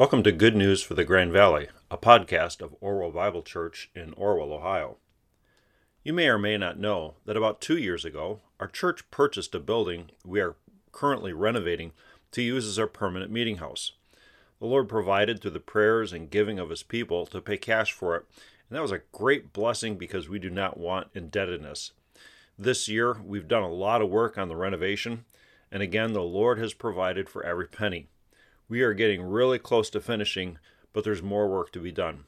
Welcome to Good News for the Grand Valley, a podcast of Orwell Bible Church in Orwell, Ohio. You may or may not know that about 2 years ago, our church purchased a building we are currently renovating to use as our permanent meeting house. The Lord provided through the prayers and giving of His people to pay cash for it, and that was a great blessing because we do not want indebtedness. This year, we've done a lot of work on the renovation, and again, the Lord has provided for every penny. We are getting really close to finishing, but there's more work to be done.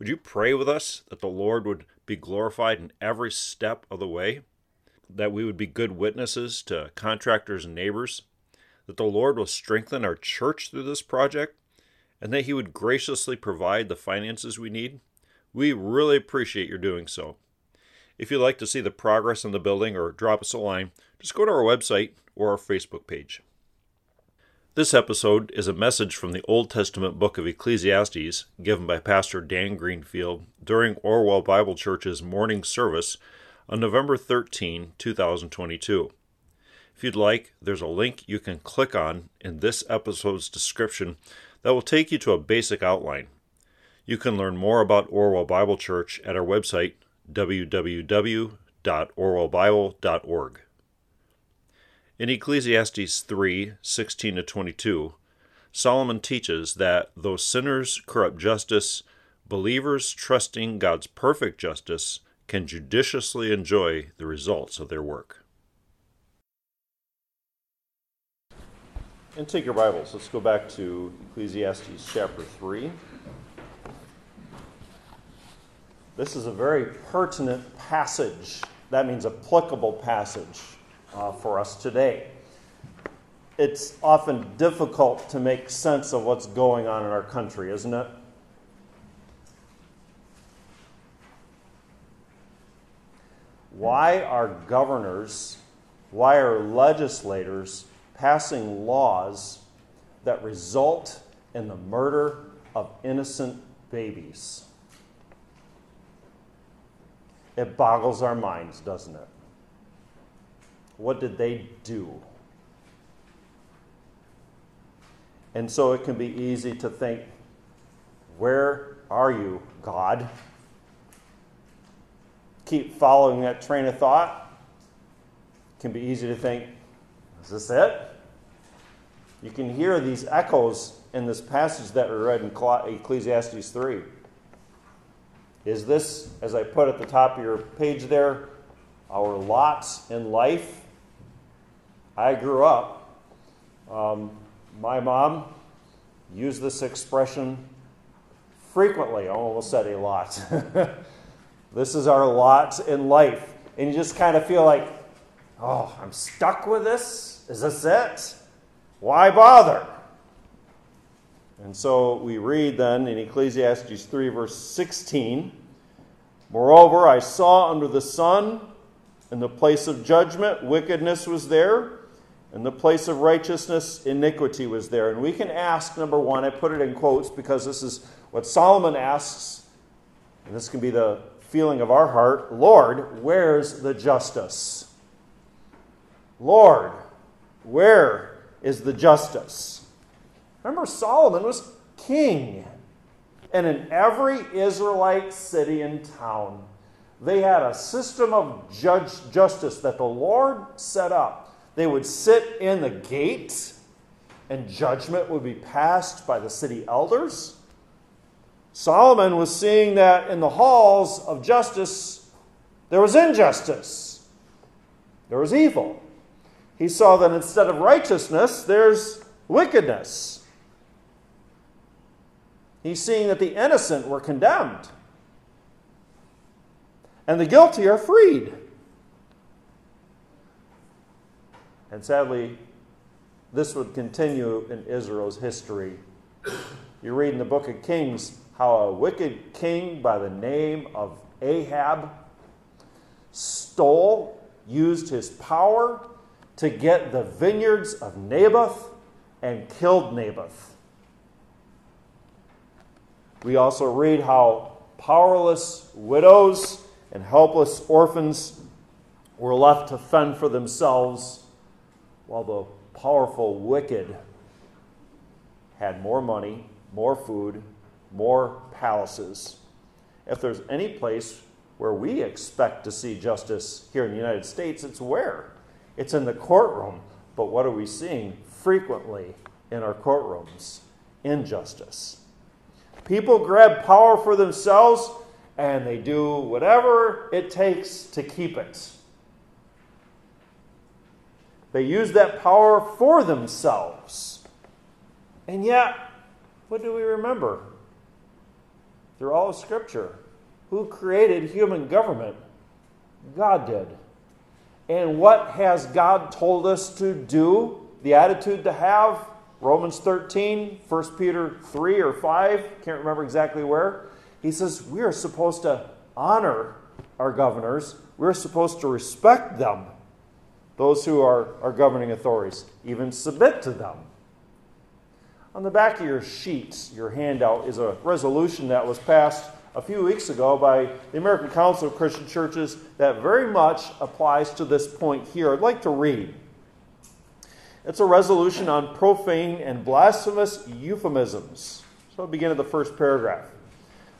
Would you pray with us that the Lord would be glorified in every step of the way, that we would be good witnesses to contractors and neighbors, that the Lord will strengthen our church through this project, and that He would graciously provide the finances we need? We really appreciate your doing so. If you'd like to see the progress in the building or drop us a line, just go to our website or our Facebook page. This episode is a message from the Old Testament book of Ecclesiastes given by Pastor Dan Greenfield during Orwell Bible Church's morning service on November 13, 2022. If you'd like, there's a link you can click on in this episode's description that will take you to a basic outline. You can learn more about Orwell Bible Church at our website, www.orwellbible.org. In Ecclesiastes 3:16-22, Solomon teaches that though sinners corrupt justice, believers trusting God's perfect justice can judiciously enjoy the results of their work. And take your Bibles. Let's go back to Ecclesiastes chapter 3. This is a very pertinent passage. That means applicable passage. For us today. It's often difficult to make sense of what's going on in our country, isn't it? Why are governors, why are legislators passing laws that result in the murder of innocent babies? It boggles our minds, doesn't it? What did they do? And so it can be easy to think, where are you, God? Keep following that train of thought. It can be easy to think, is this it? You can hear these echoes in this passage that we read in Ecclesiastes 3. Is this, as I put at the top of your page there, our lots in life? I grew up, my mom used this expression frequently. I almost said a lot. This is our lot in life. And you just kind of feel like, oh, I'm stuck with this? Is this it? Why bother? And so we read then in Ecclesiastes 3, verse 16, "Moreover, I saw under the sun, in the place of judgment, wickedness was there. In the place of righteousness, iniquity was there." And we can ask, number one, I put it in quotes because this is what Solomon asks, and this can be the feeling of our heart, Lord, where's the justice? Lord, where is the justice? Remember, Solomon was king. And in every Israelite city and town, they had a system of justice that the Lord set up. They would sit in the gate, and judgment would be passed by the city elders. Solomon was seeing that in the halls of justice, there was injustice. There was evil. He saw that instead of righteousness, there's wickedness. He's seeing that the innocent were condemned. And the guilty are freed. And sadly, this would continue in Israel's history. You read in the book of Kings how a wicked king by the name of Ahab used his power to get the vineyards of Naboth and killed Naboth. We also read how powerless widows and helpless orphans were left to fend for themselves, while the powerful wicked had more money, more food, more palaces. If there's any place where we expect to see justice here in the United States, it's where? It's in the courtroom. But what are we seeing frequently in our courtrooms? Injustice. People grab power for themselves and they do whatever it takes to keep it. They use that power for themselves. And yet, what do we remember? Through all of Scripture, who created human government? God did. And what has God told us to do? The attitude to have? Romans 13, 1 Peter 3 or 5, can't remember exactly where. He says we are supposed to honor our governors. We're supposed to respect them, those who are our governing authorities, even submit to them. On the back of your sheets, your handout, is a resolution that was passed a few weeks ago by the American Council of Christian Churches that very much applies to this point here. I'd like to read. It's a resolution on profane and blasphemous euphemisms. So I'll begin at the first paragraph.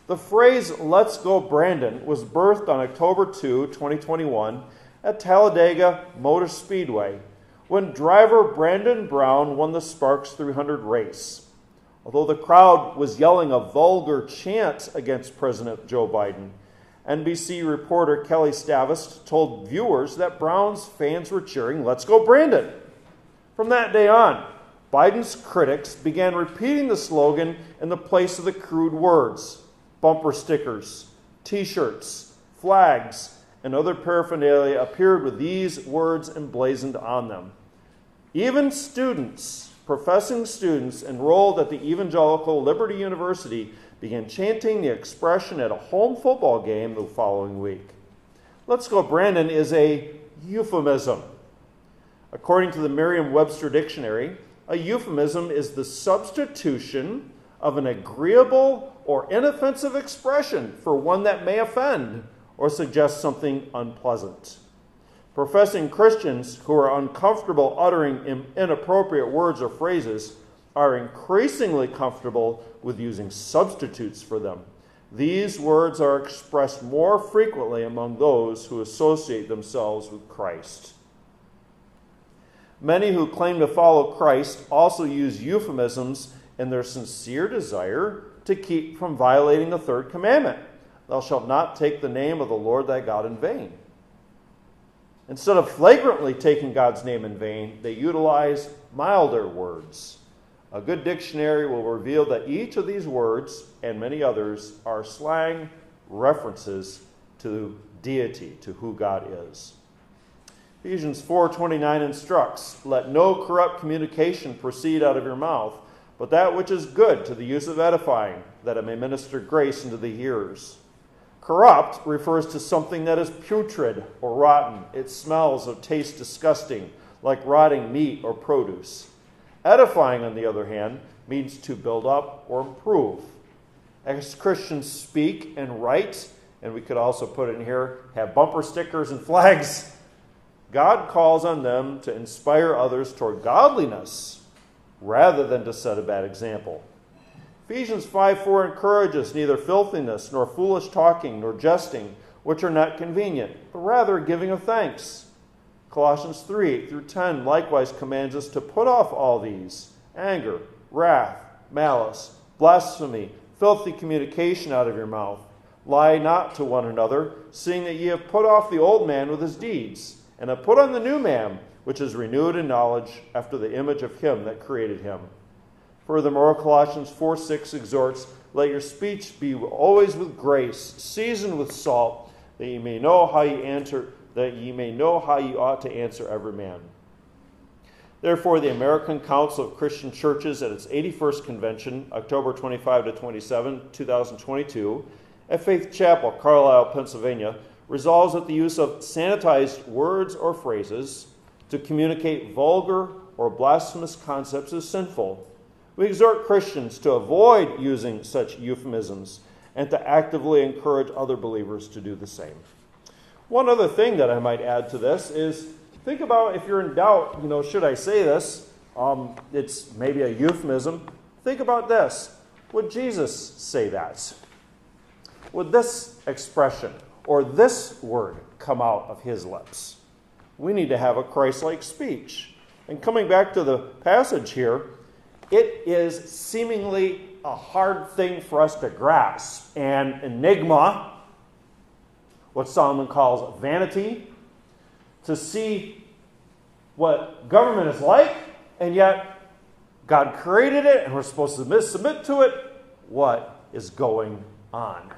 The phrase, "Let's Go Brandon," was birthed on October 2, 2021, at Talladega Motor Speedway, when driver Brandon Brown won the Sparks 300 race. Although the crowd was yelling a vulgar chant against President Joe Biden, NBC reporter Kelly Stavis told viewers that Brown's fans were cheering, "Let's go Brandon." From that day on, Biden's critics began repeating the slogan in the place of the crude words, bumper stickers, t-shirts, flags, and other paraphernalia appeared with these words emblazoned on them. Even students, professing students enrolled at the evangelical Liberty University, began chanting the expression at a home football game the following week. "Let's Go Brandon" is a euphemism. According to the Merriam-Webster Dictionary, a euphemism is the substitution of an agreeable or inoffensive expression for one that may offend or suggest something unpleasant. Professing Christians who are uncomfortable uttering inappropriate words or phrases are increasingly comfortable with using substitutes for them. These words are expressed more frequently among those who associate themselves with Christ. Many who claim to follow Christ also use euphemisms in their sincere desire to keep from violating the third commandment. Thou shalt not take the name of the Lord thy God in vain. Instead of flagrantly taking God's name in vain, they utilize milder words. A good dictionary will reveal that each of these words and many others are slang references to deity, to who God is. Ephesians 4:29 instructs, "Let no corrupt communication proceed out of your mouth, but that which is good to the use of edifying, that it may minister grace unto the hearers." Corrupt refers to something that is putrid or rotten. It smells or tastes disgusting, like rotting meat or produce. Edifying, on the other hand, means to build up or improve. As Christians speak and write, and we could also put in here, have bumper stickers and flags, God calls on them to inspire others toward godliness rather than to set a bad example. Ephesians 5:4 encourages neither filthiness, nor foolish talking, nor jesting, which are not convenient, but rather giving of thanks. Colossians 3:8-10 likewise commands us to put off all these, anger, wrath, malice, blasphemy, filthy communication out of your mouth. Lie not to one another, seeing that ye have put off the old man with his deeds, and have put on the new man, which is renewed in knowledge after the image of him that created him. Furthermore, Colossians 4:6 exhorts, "Let your speech be always with grace, seasoned with salt, that ye may know how ye ought to answer every man." Therefore, the American Council of Christian Churches at its 81st convention, October 25 to 27, 2022, at Faith Chapel, Carlisle, Pennsylvania, resolves that the use of sanitized words or phrases to communicate vulgar or blasphemous concepts is sinful. We exhort Christians to avoid using such euphemisms and to actively encourage other believers to do the same. One other thing that I might add to this is, think about if you're in doubt, should I say this? It's maybe a euphemism. Think about this. Would Jesus say that? Would this expression or this word come out of his lips? We need to have a Christ-like speech. And coming back to the passage here, it is seemingly a hard thing for us to grasp. An enigma, what Solomon calls vanity, to see what government is like, and yet God created it, and we're supposed to submit to it. What is going on?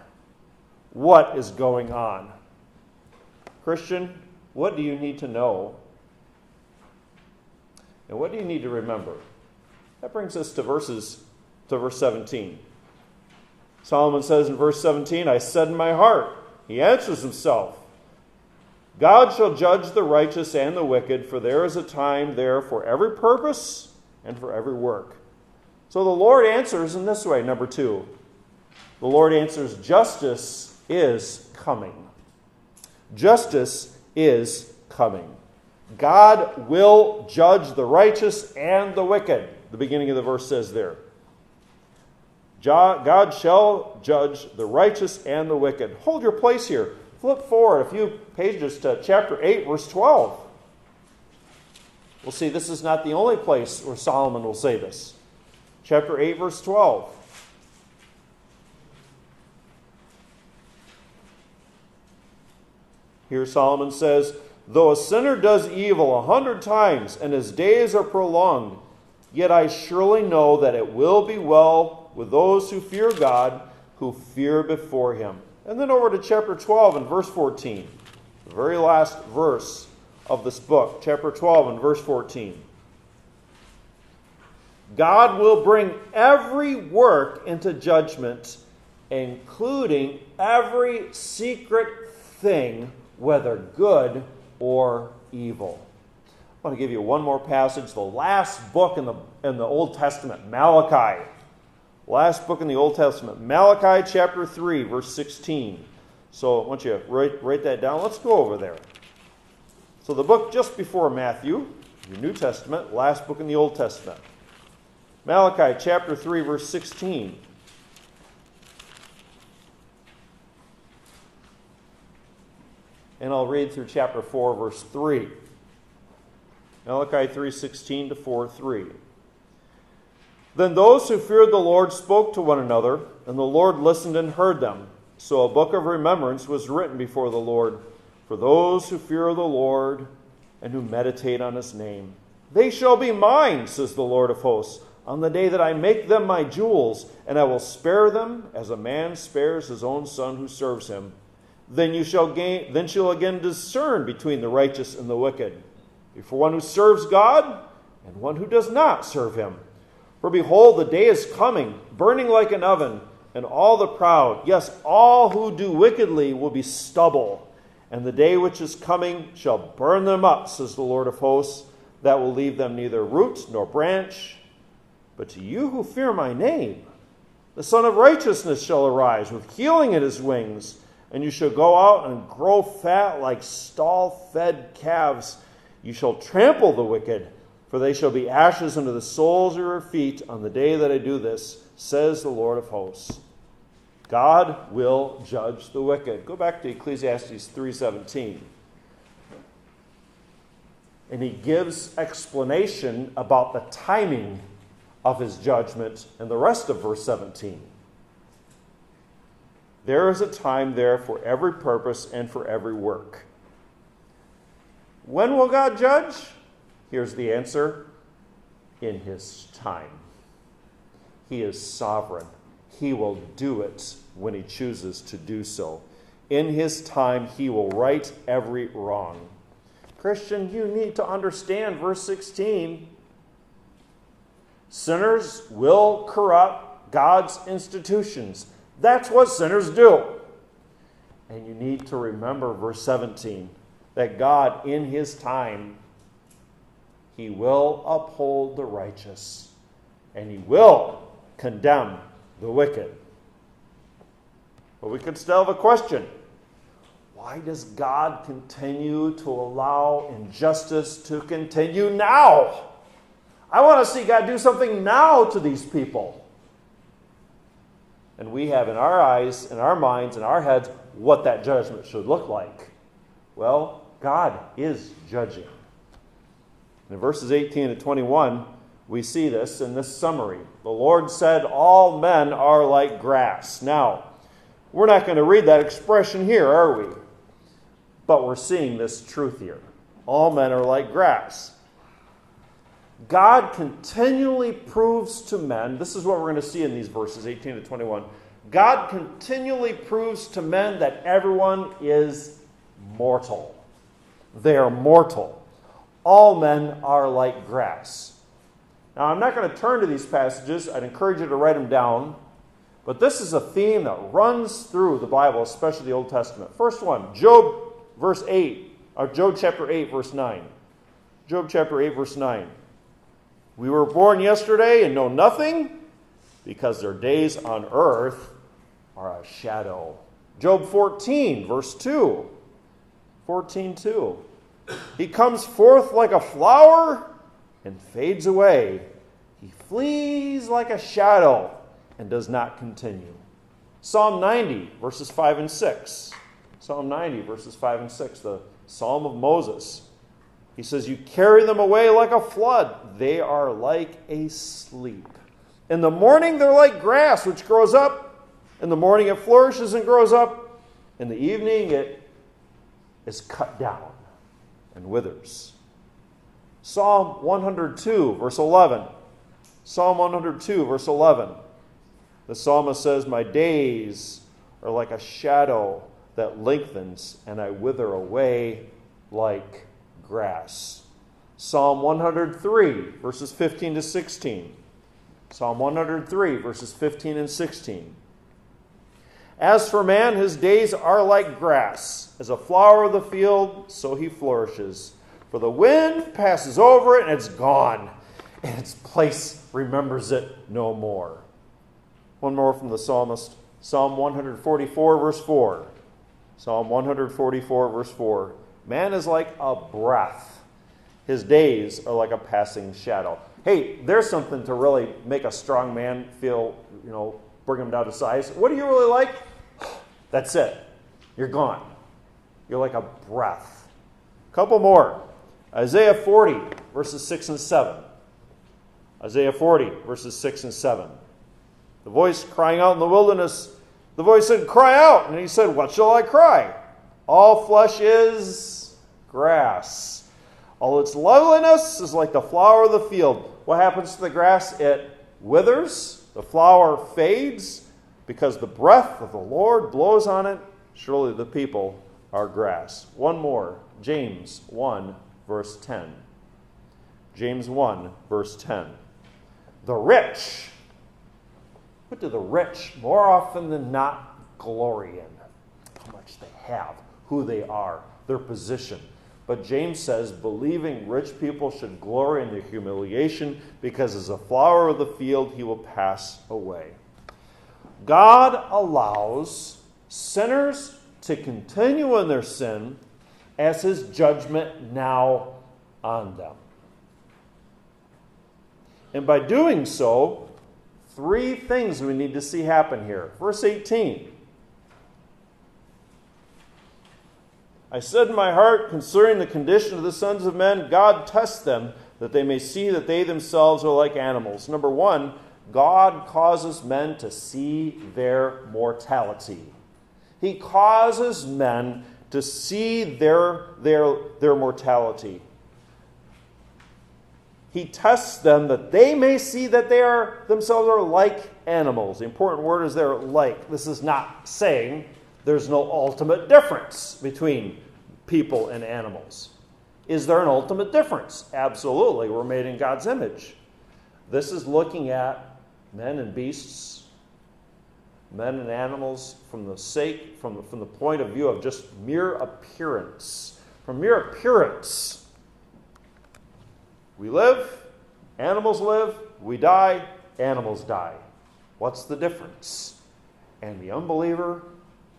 What is going on? Christian, what do you need to know? And what do you need to remember? That brings us to verse 17. Solomon says in verse 17, I said in my heart, he answers himself, God shall judge the righteous and the wicked, for there is a time there for every purpose and for every work. So the Lord answers in this way, number two. The Lord answers, justice is coming. Justice is coming. God will judge the righteous and the wicked. The beginning of the verse says there. God shall judge the righteous and the wicked. Hold your place here. Flip forward a few pages to chapter 8, verse 12. We'll see this is not the only place where Solomon will say this. Chapter 8, verse 12. Here Solomon says, though a sinner does evil 100 times and his days are prolonged, yet I surely know that it will be well with those who fear God, who fear before him. And then over to chapter 12 and verse 14, the very last verse of this book, chapter 12 and verse 14. God will bring every work into judgment, including every secret thing, whether good or evil. I want to give you one more passage, the last book in the Old Testament, Malachi. Last book in the Old Testament, Malachi chapter 3, verse 16. So I want you to write that down. Let's go over there. So the book just before Matthew, your New Testament, last book in the Old Testament. Malachi chapter 3, verse 16. And I'll read through chapter 4, verse 3. Malachi 3:16 to 4:3. Then those who feared the Lord spoke to one another, and the Lord listened and heard them. So a book of remembrance was written before the Lord for those who fear the Lord and who meditate on his name. They shall be mine, says the Lord of hosts, on the day that I make them my jewels, and I will spare them as a man spares his own son who serves him. Then you shall again discern between the righteous and the wicked, for one who serves God and one who does not serve him. For behold, the day is coming, burning like an oven, and all the proud, yes, all who do wickedly will be stubble. And the day which is coming shall burn them up, says the Lord of hosts, that will leave them neither root nor branch. But to you who fear my name, the Son of Righteousness shall arise with healing in his wings, and you shall go out and grow fat like stall-fed calves. You shall trample the wicked, for they shall be ashes under the soles of your feet on the day that I do this, says the Lord of hosts. God will judge the wicked. Go back to Ecclesiastes 3:17. And he gives explanation about the timing of his judgment and the rest of verse 17. There is a time there for every purpose and for every work. When will God judge? Here's the answer. In his time. He is sovereign. He will do it when he chooses to do so. In his time, he will right every wrong. Christian, you need to understand verse 16. Sinners will corrupt God's institutions. That's what sinners do. And you need to remember verse 17. That God, in his time, he will uphold the righteous and he will condemn the wicked. But we could still have a question. Why does God continue to allow injustice to continue now? I want to see God do something now to these people. And we have in our eyes, in our minds, in our heads, what that judgment should look like. Well, God is judging. In verses 18 to 21, we see this in this summary. The Lord said, all men are like grass. Now, we're not going to read that expression here, are we? But we're seeing this truth here. All men are like grass. God continually proves to men, this is what we're going to see in these verses 18 to 21, God continually proves to men that everyone is mortal. They are mortal. All men are like grass. Now, I'm not going to turn to these passages. I'd encourage you to write them down. But this is a theme that runs through the Bible, especially the Old Testament. First one, Job chapter 8, verse 9. Job chapter 8, verse 9. We were born yesterday and know nothing, because their days on earth are a shadow. Job 14, verse 2. 14:2. He comes forth like a flower and fades away. He flees like a shadow and does not continue. Psalm 90, verses 5 and 6. Psalm 90, verses 5 and 6, the Psalm of Moses. He says, you carry them away like a flood. They are like a sleep. In the morning, they're like grass, which grows up. In the morning, it flourishes and grows up. In the evening, it is cut down and withers. Psalm 102, verse 11. Psalm 102, verse 11. The psalmist says, my days are like a shadow that lengthens, and I wither away like grass. Psalm 103, verses 15 to 16. Psalm 103, verses 15 and 16. As for man, his days are like grass. As a flower of the field, so he flourishes. For the wind passes over it, and it's gone, and its place remembers it no more. One more from the psalmist. Psalm 144, verse 4. Psalm 144, verse 4. Man is like a breath. His days are like a passing shadow. Hey, there's something to really make a strong man feel, bring him down to size. What are you really like? That's it. You're gone. You're like a breath. A couple more. Isaiah 40, verses 6 and 7. Isaiah 40, verses 6 and 7. The voice crying out in the wilderness, the voice said, cry out. And he said, what shall I cry? All flesh is grass. All its loveliness is like the flower of the field. What happens to the grass? It withers. The flower fades because the breath of the Lord blows on it. Surely the people are grass. One more. James 1, verse 10. James 1, verse 10. The rich. What do the rich more often than not glory in? How much they have. Who they are, their position. But James says, believing rich people should glory in their humiliation, because as a flower of the field, he will pass away. God allows sinners to continue in their sin as his judgment now on them. And by doing so, three things we need to see happen here. Verse 18. I said in my heart concerning the condition of the sons of men, God tests them that they may see that they themselves are like animals. Number one, God causes men to see their mortality. He causes men to see their mortality. He tests them that they may see that they are themselves are like animals. The important word is they're like. This is not saying there's no ultimate difference between people and animals. Is there an ultimate difference? Absolutely. We're made in God's image. This is looking at men and beasts, men and animals from the point of view of just mere appearance. From mere appearance, we live, animals live, we die, animals die. What's the difference? And the unbeliever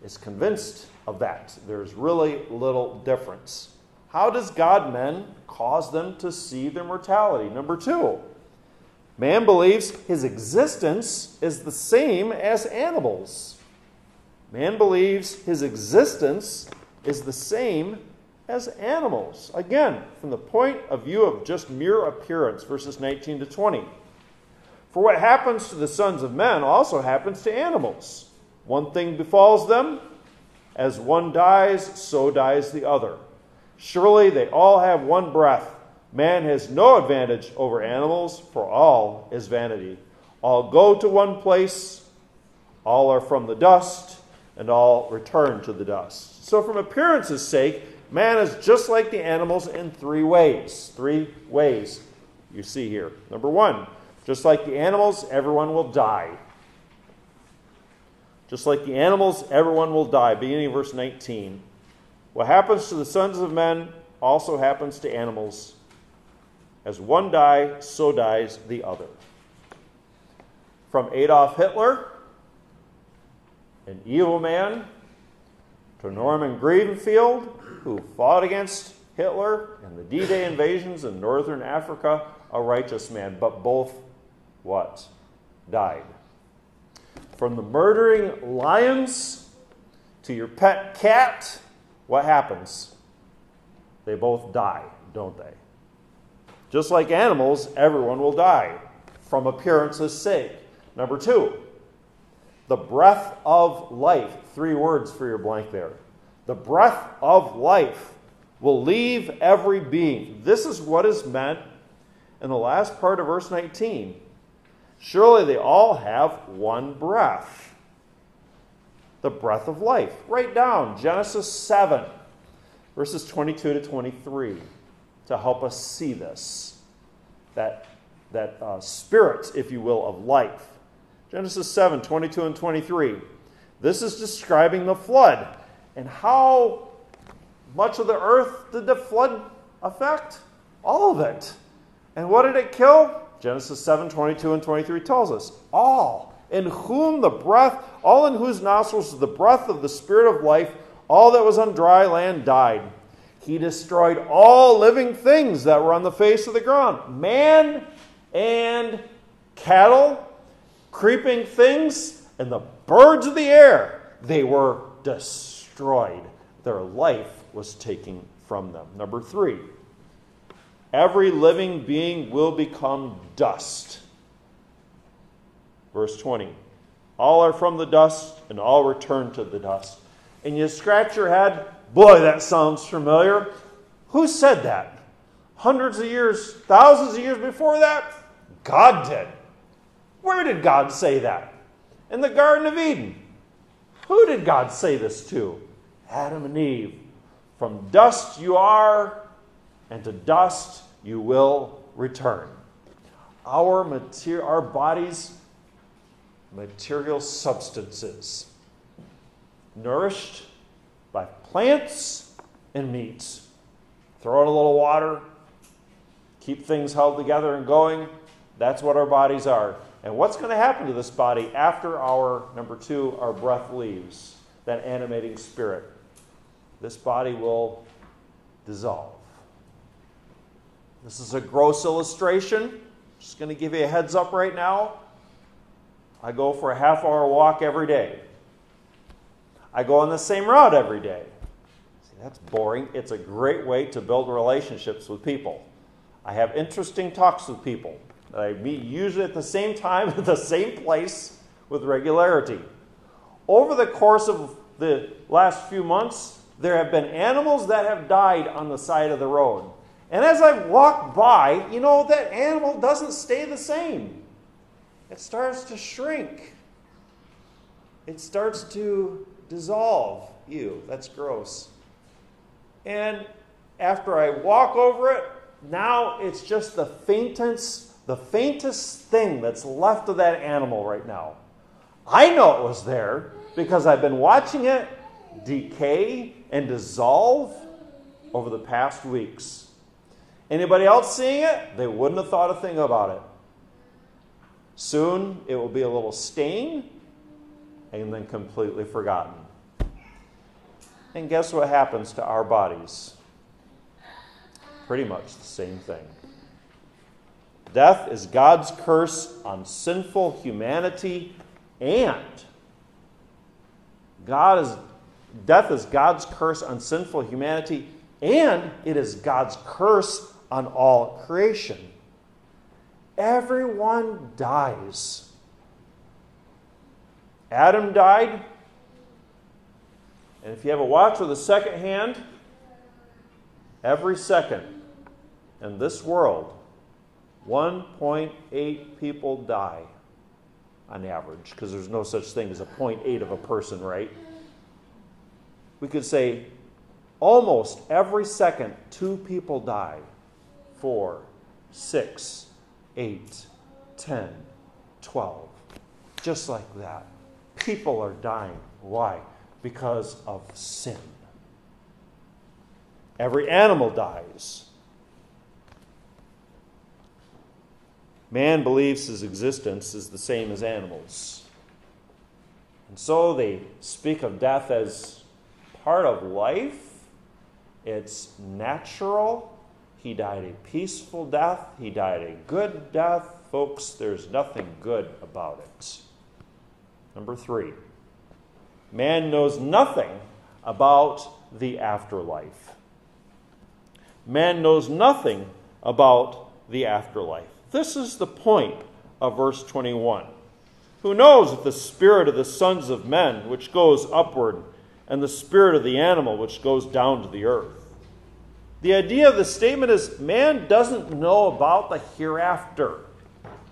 is convinced of that. There's really little difference. How does God cause them to see their mortality? Number two, Man believes his existence is the same as animals. Man believes his existence is the same as animals. Again, from the point of view of just mere appearance, verses 19 to 20. For what happens to the sons of men also happens to animals. One thing befalls them, as one dies, so dies the other. Surely they all have one breath. Man has no advantage over animals, for all is vanity. All go to one place, all are from the dust, and all return to the dust. So from appearance's sake, man is just like the animals in three ways. You see here. Number one, just like the animals, everyone will die. Beginning of verse 19. What happens to the sons of men also happens to animals. As one dies, so dies the other. From Adolf Hitler, an evil man, to Norman Greenfield, who fought against Hitler and the D-Day invasions in northern Africa, a righteous man. But both, what? Died. From the murdering lions to your pet cat, what happens? They both die, don't they? Just like animals, everyone will die, from appearance's sake. Number two, the breath of life. Three words for your blank there. The breath of life will leave every being. This is what is meant in the last part of verse 19. Surely they all have one breath. The breath of life. Write down Genesis 7, verses 22 to 23. To help us see this, that spirit, if you will, of life. Genesis 7, 22 and 23. This is describing the flood and how much of the earth did the flood affect? All of it. And what did it kill? Genesis 7, 22 and 23 tells us. All in whom the breath, all in whose nostrils the breath of the spirit of life, all that was on dry land died. He destroyed all living things that were on the face of the ground. Man and cattle, creeping things, and the birds of the air. They were destroyed. Their life was taken from them. Number three, every living being will become dust. Verse 20, all are from the dust, and all return to the dust. And you scratch your head. Boy, that sounds familiar. Who said that? Hundreds of years, thousands of years before that? God did. Where did God say that? In the Garden of Eden. Who did God say this to? Adam and Eve. From dust you are, and to dust you will return. Our bodies, material substances, nourished by plants and meats. Throw in a little water, keep things held together and going. That's what our bodies are. And what's going to happen to this body after our, number two, our breath leaves, that animating spirit? This body will dissolve. This is a gross illustration. Just going to give you a heads up right now. I go for a half-hour walk every day. I go on the same route every day. See, that's boring. It's a great way to build relationships with people. I have interesting talks with people that I meet usually at the same time, at the same place, with regularity. Over the course of the last few months, there have been animals that have died on the side of the road. And as I walk by, you know, that animal doesn't stay the same. It starts to shrink. It starts to dissolve. Ew, that's gross. And after I walk over it, now it's just the faintest thing that's left of that animal right now. I know it was there because I've been watching it decay and dissolve over the past weeks. Anybody else seeing it? They wouldn't have thought a thing about it. Soon it will be a little stain and then completely forgotten. And guess what happens to our bodies? Pretty much the same thing. Death is God's curse on sinful humanity, and death is God's curse on sinful humanity, and it is God's curse on all creation. Everyone dies. Adam died. And if you have a watch with a second hand, every second in this world, 1.8 people die on average, because there's no such thing as a 0.8 of a person, right? We could say almost every second, 2 people die. 4, 6, 8, 10, 12. Just like that. People are dying. Why? Because of sin. Every animal dies. Man believes his existence is the same as animals. And so they speak of death as part of life. It's natural. He died a peaceful death. He died a good death. Folks, there's nothing good about it. Number 3. Man knows nothing about the afterlife. Man knows nothing about the afterlife. This is the point of verse 21. Who knows if the spirit of the sons of men, which goes upward, and the spirit of the animal, which goes down to the earth? The idea of the statement is man doesn't know about the hereafter.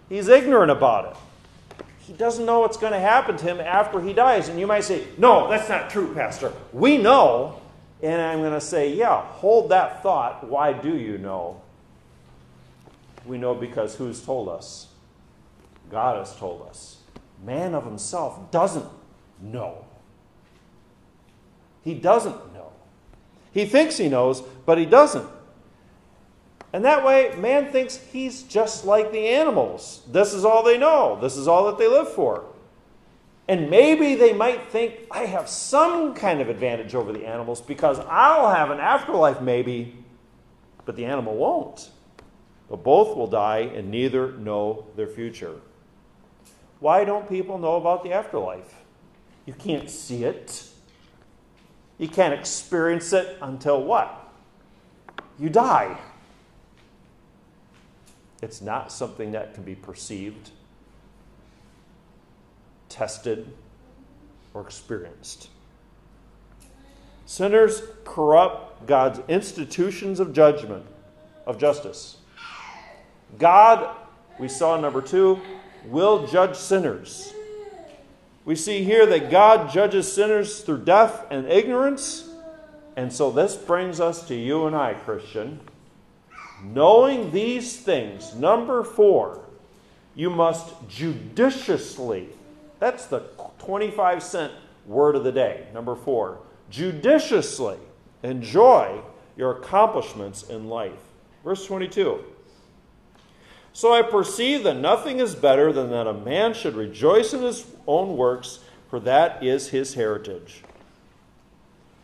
He's ignorant about it. He doesn't know what's going to happen to him after he dies. And you might say, no, that's not true, Pastor. We know. And I'm going to say, yeah, hold that thought. Why do you know? We know because who's told us? God has told us. Man of himself doesn't know. He doesn't know. He thinks he knows, but he doesn't. And that way, man thinks he's just like the animals. This is all they know. This is all that they live for. And maybe they might think, I have some kind of advantage over the animals because I'll have an afterlife maybe, but the animal won't. But both will die and neither know their future. Why don't people know about the afterlife? You can't see it. You can't experience it until what? You die. It's not something that can be perceived, tested, or experienced. Sinners corrupt God's institutions of judgment, of justice. God, we saw in number 2, will judge sinners. We see here that God judges sinners through death and ignorance. And so this brings us to you and I, Christian. Knowing these things, number 4, you must judiciously, that's the 25-cent word of the day, number 4, judiciously enjoy your accomplishments in life. Verse 22, so I perceive that nothing is better than that a man should rejoice in his own works, for that is his heritage.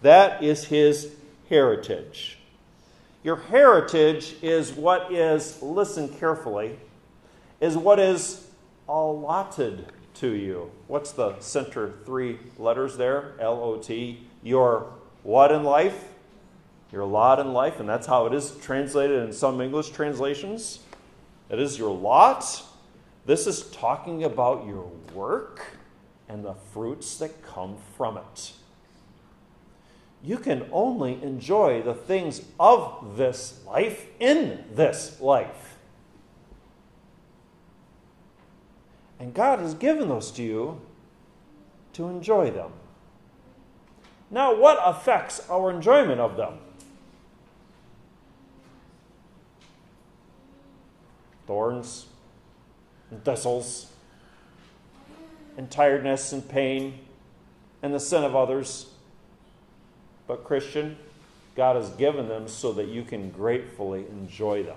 That is his heritage. Your heritage is what is, listen carefully, is what is allotted to you. What's the center 3 letters there? L-O-T. Your what in life? Your lot in life. And that's how it is translated in some English translations. It is your lot. This is talking about your work and the fruits that come from it. You can only enjoy the things of this life in this life. And God has given those to you to enjoy them. Now, what affects our enjoyment of them? Thorns and thistles and tiredness and pain and the sin of others. But Christian, God has given them so that you can gratefully enjoy them.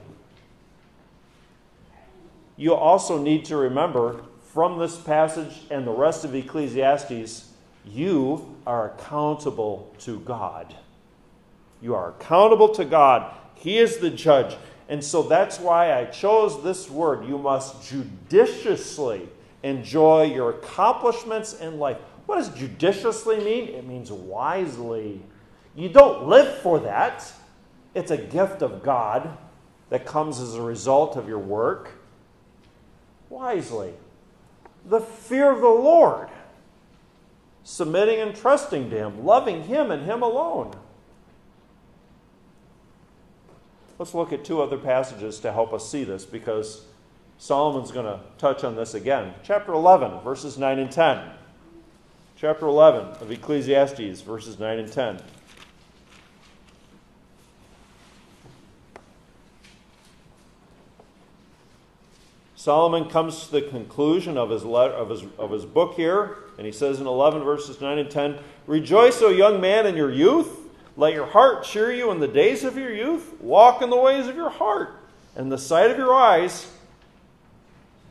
You also need to remember from this passage and the rest of Ecclesiastes, you are accountable to God. You are accountable to God. He is the judge. And so that's why I chose this word. You must judiciously enjoy your accomplishments in life. What does judiciously mean? It means wisely. You don't live for that. It's a gift of God that comes as a result of your work. Wisely. The fear of the Lord. Submitting and trusting to Him. Loving Him and Him alone. Let's look at two other passages to help us see this, because Solomon's going to touch on this again. Chapter 11, verses 9 and 10. Chapter 11 of Ecclesiastes, verses 9 and 10. Solomon comes to the conclusion of his book here, and he says in 11, verses 9 and 10, "Rejoice, O young man, in your youth. Let your heart cheer you in the days of your youth. Walk in the ways of your heart and the sight of your eyes.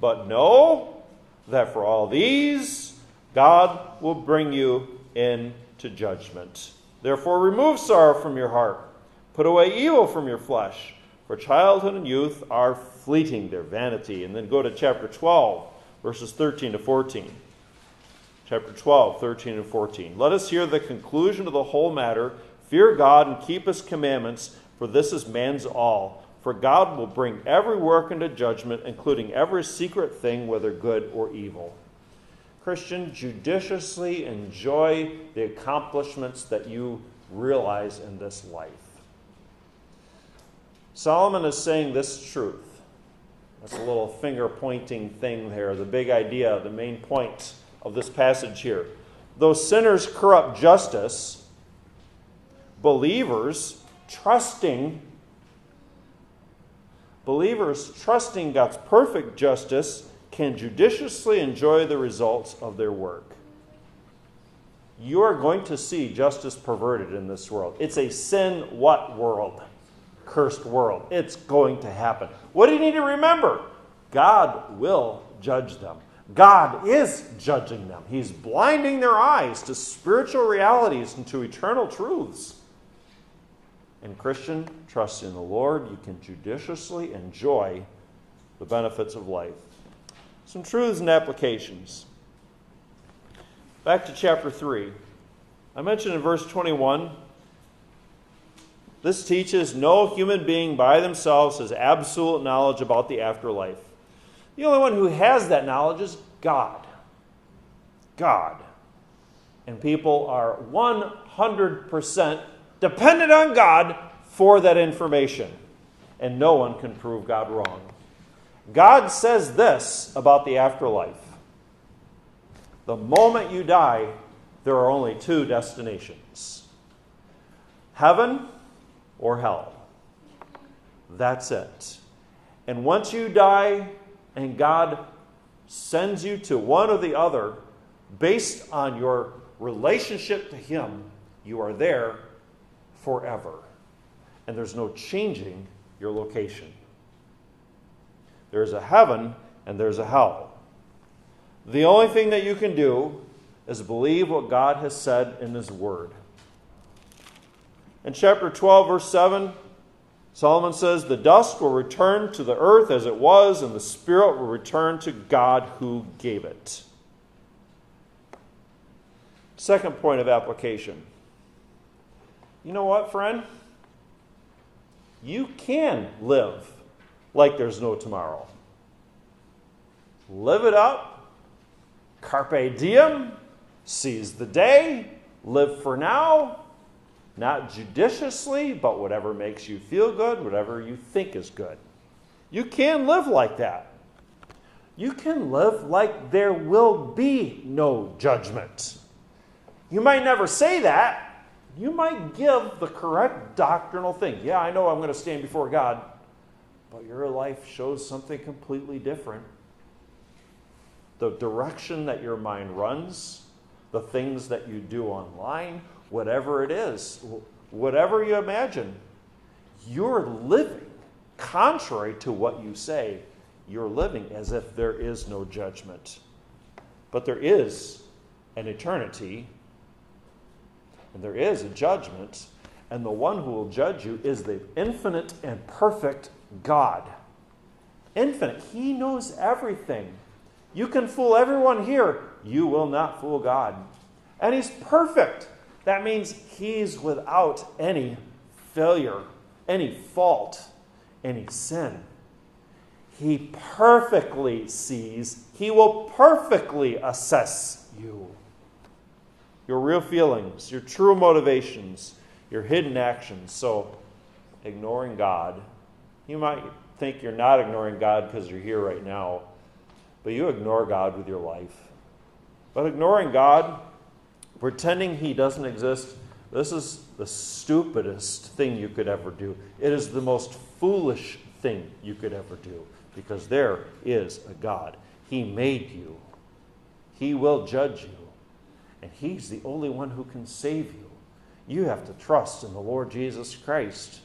But know that for all these, God will bring you into judgment. Therefore, remove sorrow from your heart. Put away evil from your flesh. For childhood and youth are fleeting, their vanity." And then go to chapter 12, verses 13 to 14. Chapter 12, 13 and 14. "Let us hear the conclusion of the whole matter. Fear God and keep His commandments, for this is man's all. For God will bring every work into judgment, including every secret thing, whether good or evil." Christian, judiciously enjoy the accomplishments that you realize in this life. Solomon is saying this truth. That's a little finger-pointing thing there, the big idea, the main point of this passage here. Though sinners corrupt justice, Believers trusting God's perfect justice can judiciously enjoy the results of their work. You are going to see justice perverted in this world. It's a sin-what world? Cursed world. It's going to happen. What do you need to remember? God will judge them. God is judging them. He's blinding their eyes to spiritual realities and to eternal truths. And Christian, trust in the Lord. You can judiciously enjoy the benefits of life. Some truths and applications. Back to chapter 3. I mentioned in verse 21, this teaches no human being by themselves has absolute knowledge about the afterlife. The only one who has that knowledge is God. God. And people are 100% dependent on God for that information. And no one can prove God wrong. God says this about the afterlife. The moment you die, there are only two destinations. Heaven or hell. That's it. And once you die and God sends you to one or the other, based on your relationship to Him, you are there forever. And there's no changing your location. There's a heaven and there's a hell. The only thing that you can do is believe what God has said in His Word. In chapter 12, verse 7, Solomon says, "The dust will return to the earth as it was, and the spirit will return to God who gave it." Second point of application. You know what, friend? You can live like there's no tomorrow. Live it up. Carpe diem. Seize the day. Live for now. Not judiciously, but whatever makes you feel good, whatever you think is good. You can live like that. You can live like there will be no judgment. You might never say that. You might give the correct doctrinal thing. Yeah, I know I'm going to stand before God, but your life shows something completely different. The direction that your mind runs, the things that you do online, whatever it is, whatever you imagine, you're living contrary to what you say. You're living as if there is no judgment. But there is an eternity, and there is a judgment, and the one who will judge you is the infinite and perfect God. Infinite. He knows everything. You can fool everyone here. You will not fool God. And he's perfect. That means he's without any failure, any fault, any sin. He perfectly sees. He will perfectly assess you. Your real feelings, your true motivations, your hidden actions. So, ignoring God. You might think you're not ignoring God because you're here right now, but you ignore God with your life. But ignoring God, pretending he doesn't exist, this is the stupidest thing you could ever do. It is the most foolish thing you could ever do, because there is a God. He made you. He will judge you. And he's the only one who can save you. You have to trust in the Lord Jesus Christ.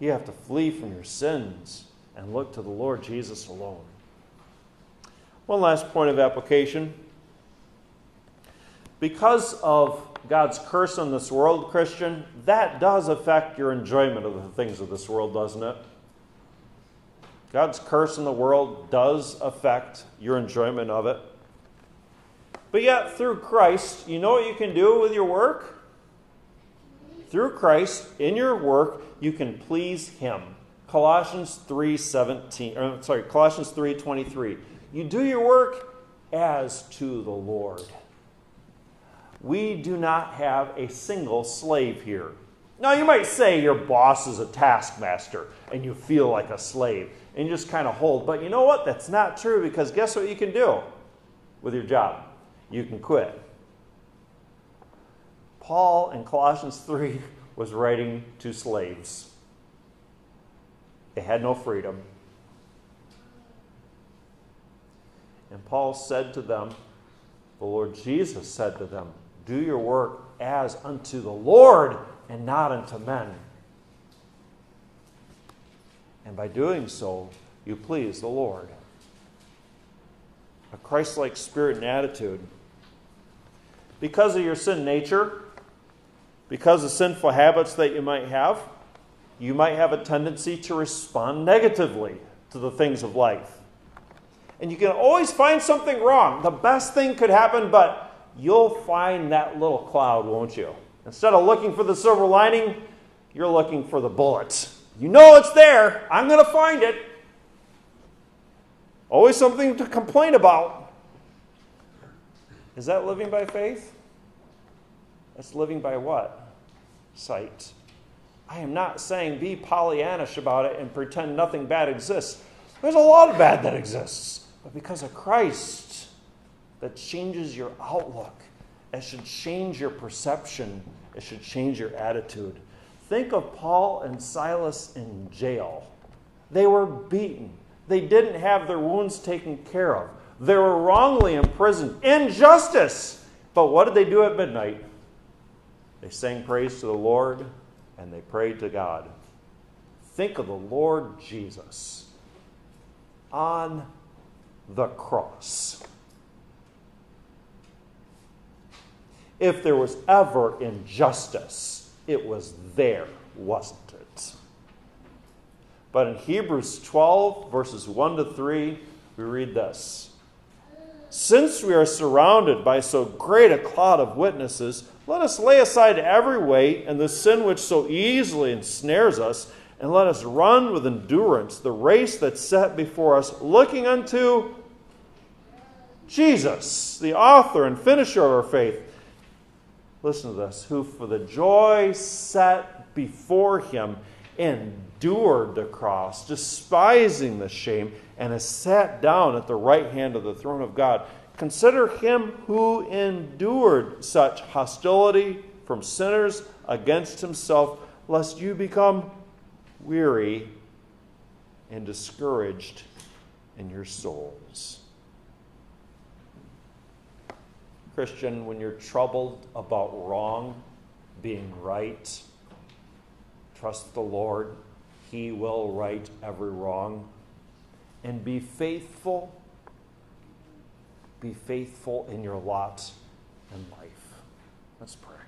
You have to flee from your sins and look to the Lord Jesus alone. One last point of application. Because of God's curse on this world, Christian, that does affect your enjoyment of the things of this world, doesn't it? God's curse in the world does affect your enjoyment of it. But yet, through Christ, you know what you can do with your work? Through Christ, in your work, you can please him. Colossians 3:23. You do your work as to the Lord. We do not have a single slave here. Now, you might say your boss is a taskmaster and you feel like a slave and you just kind of hold. But you know what? That's not true, because guess what you can do with your job? You can quit. Paul in Colossians 3 was writing to slaves. They had no freedom. And Paul said to them, the Lord Jesus said to them, do your work as unto the Lord and not unto men. And by doing so, you please the Lord. A Christ-like spirit and attitude. Because of your sin nature, because of sinful habits that you might have a tendency to respond negatively to the things of life. And you can always find something wrong. The best thing could happen, but you'll find that little cloud, won't you? Instead of looking for the silver lining, you're looking for the bullet. You know it's there. I'm going to find it. Always something to complain about. Is that living by faith? That's living by what? Sight. I am not saying be Pollyannish about it and pretend nothing bad exists. There's a lot of bad that exists. But because of Christ, that changes your outlook. It should change your perception. It should change your attitude. Think of Paul and Silas in jail. They were beaten. They didn't have their wounds taken care of. They were wrongly imprisoned. Injustice! But what did they do at midnight? They sang praise to the Lord, and they prayed to God. Think of the Lord Jesus on the cross. If there was ever injustice, it was there, wasn't it? But in Hebrews 12, verses 1-3, we read this. Since we are surrounded by so great a cloud of witnesses, let us lay aside every weight and the sin which so easily ensnares us, and let us run with endurance the race that's set before us, looking unto Jesus, the author and finisher of our faith. Listen to this. Who for the joy set before him endured the cross, despising the shame, and has sat down at the right hand of the throne of God. Consider him who endured such hostility from sinners against himself, lest you become weary and discouraged in your souls. Christian, when you're troubled about wrong being right, trust the Lord. He will right every wrong. And be faithful. Be faithful in your lot and life. Let's pray.